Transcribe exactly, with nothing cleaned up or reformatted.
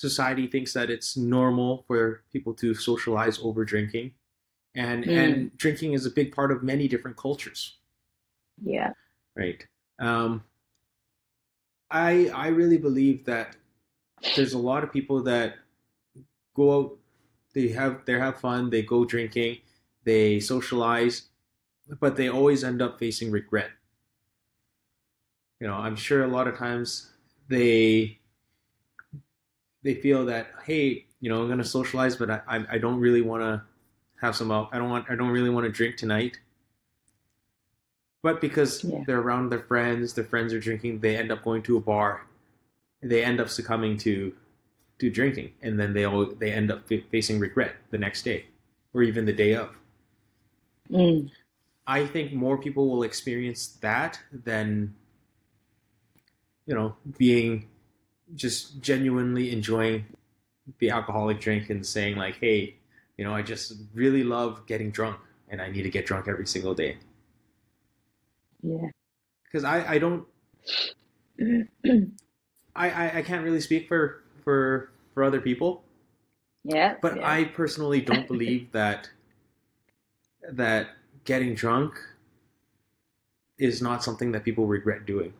society thinks that it's normal for people to socialize over drinking. And mm. and drinking is a big part of many different cultures. Yeah. Right. Um, I I really believe that there's a lot of people that go out, they have they have fun, they go drinking, they socialize, but they always end up facing regret. You know, I'm sure a lot of times they they feel that, hey, you know, I'm gonna socialize, but I I, I don't really want to have some out. I don't want. I don't really want to drink tonight. But because yeah. they're around their friends, their friends are drinking, they end up going to a bar. They end up succumbing to to drinking, and then they all, they end up f- facing regret the next day, or even the day of. Mm. I think more people will experience that than, you know, being just genuinely enjoying the alcoholic drink and saying like, hey, you know, I just really love getting drunk and I need to get drunk every single day. Yeah. Because I, I don't, I, I, I can't really speak for, for, for other people. Yeah. But yeah. I personally don't believe that, that getting drunk is not something that people regret doing.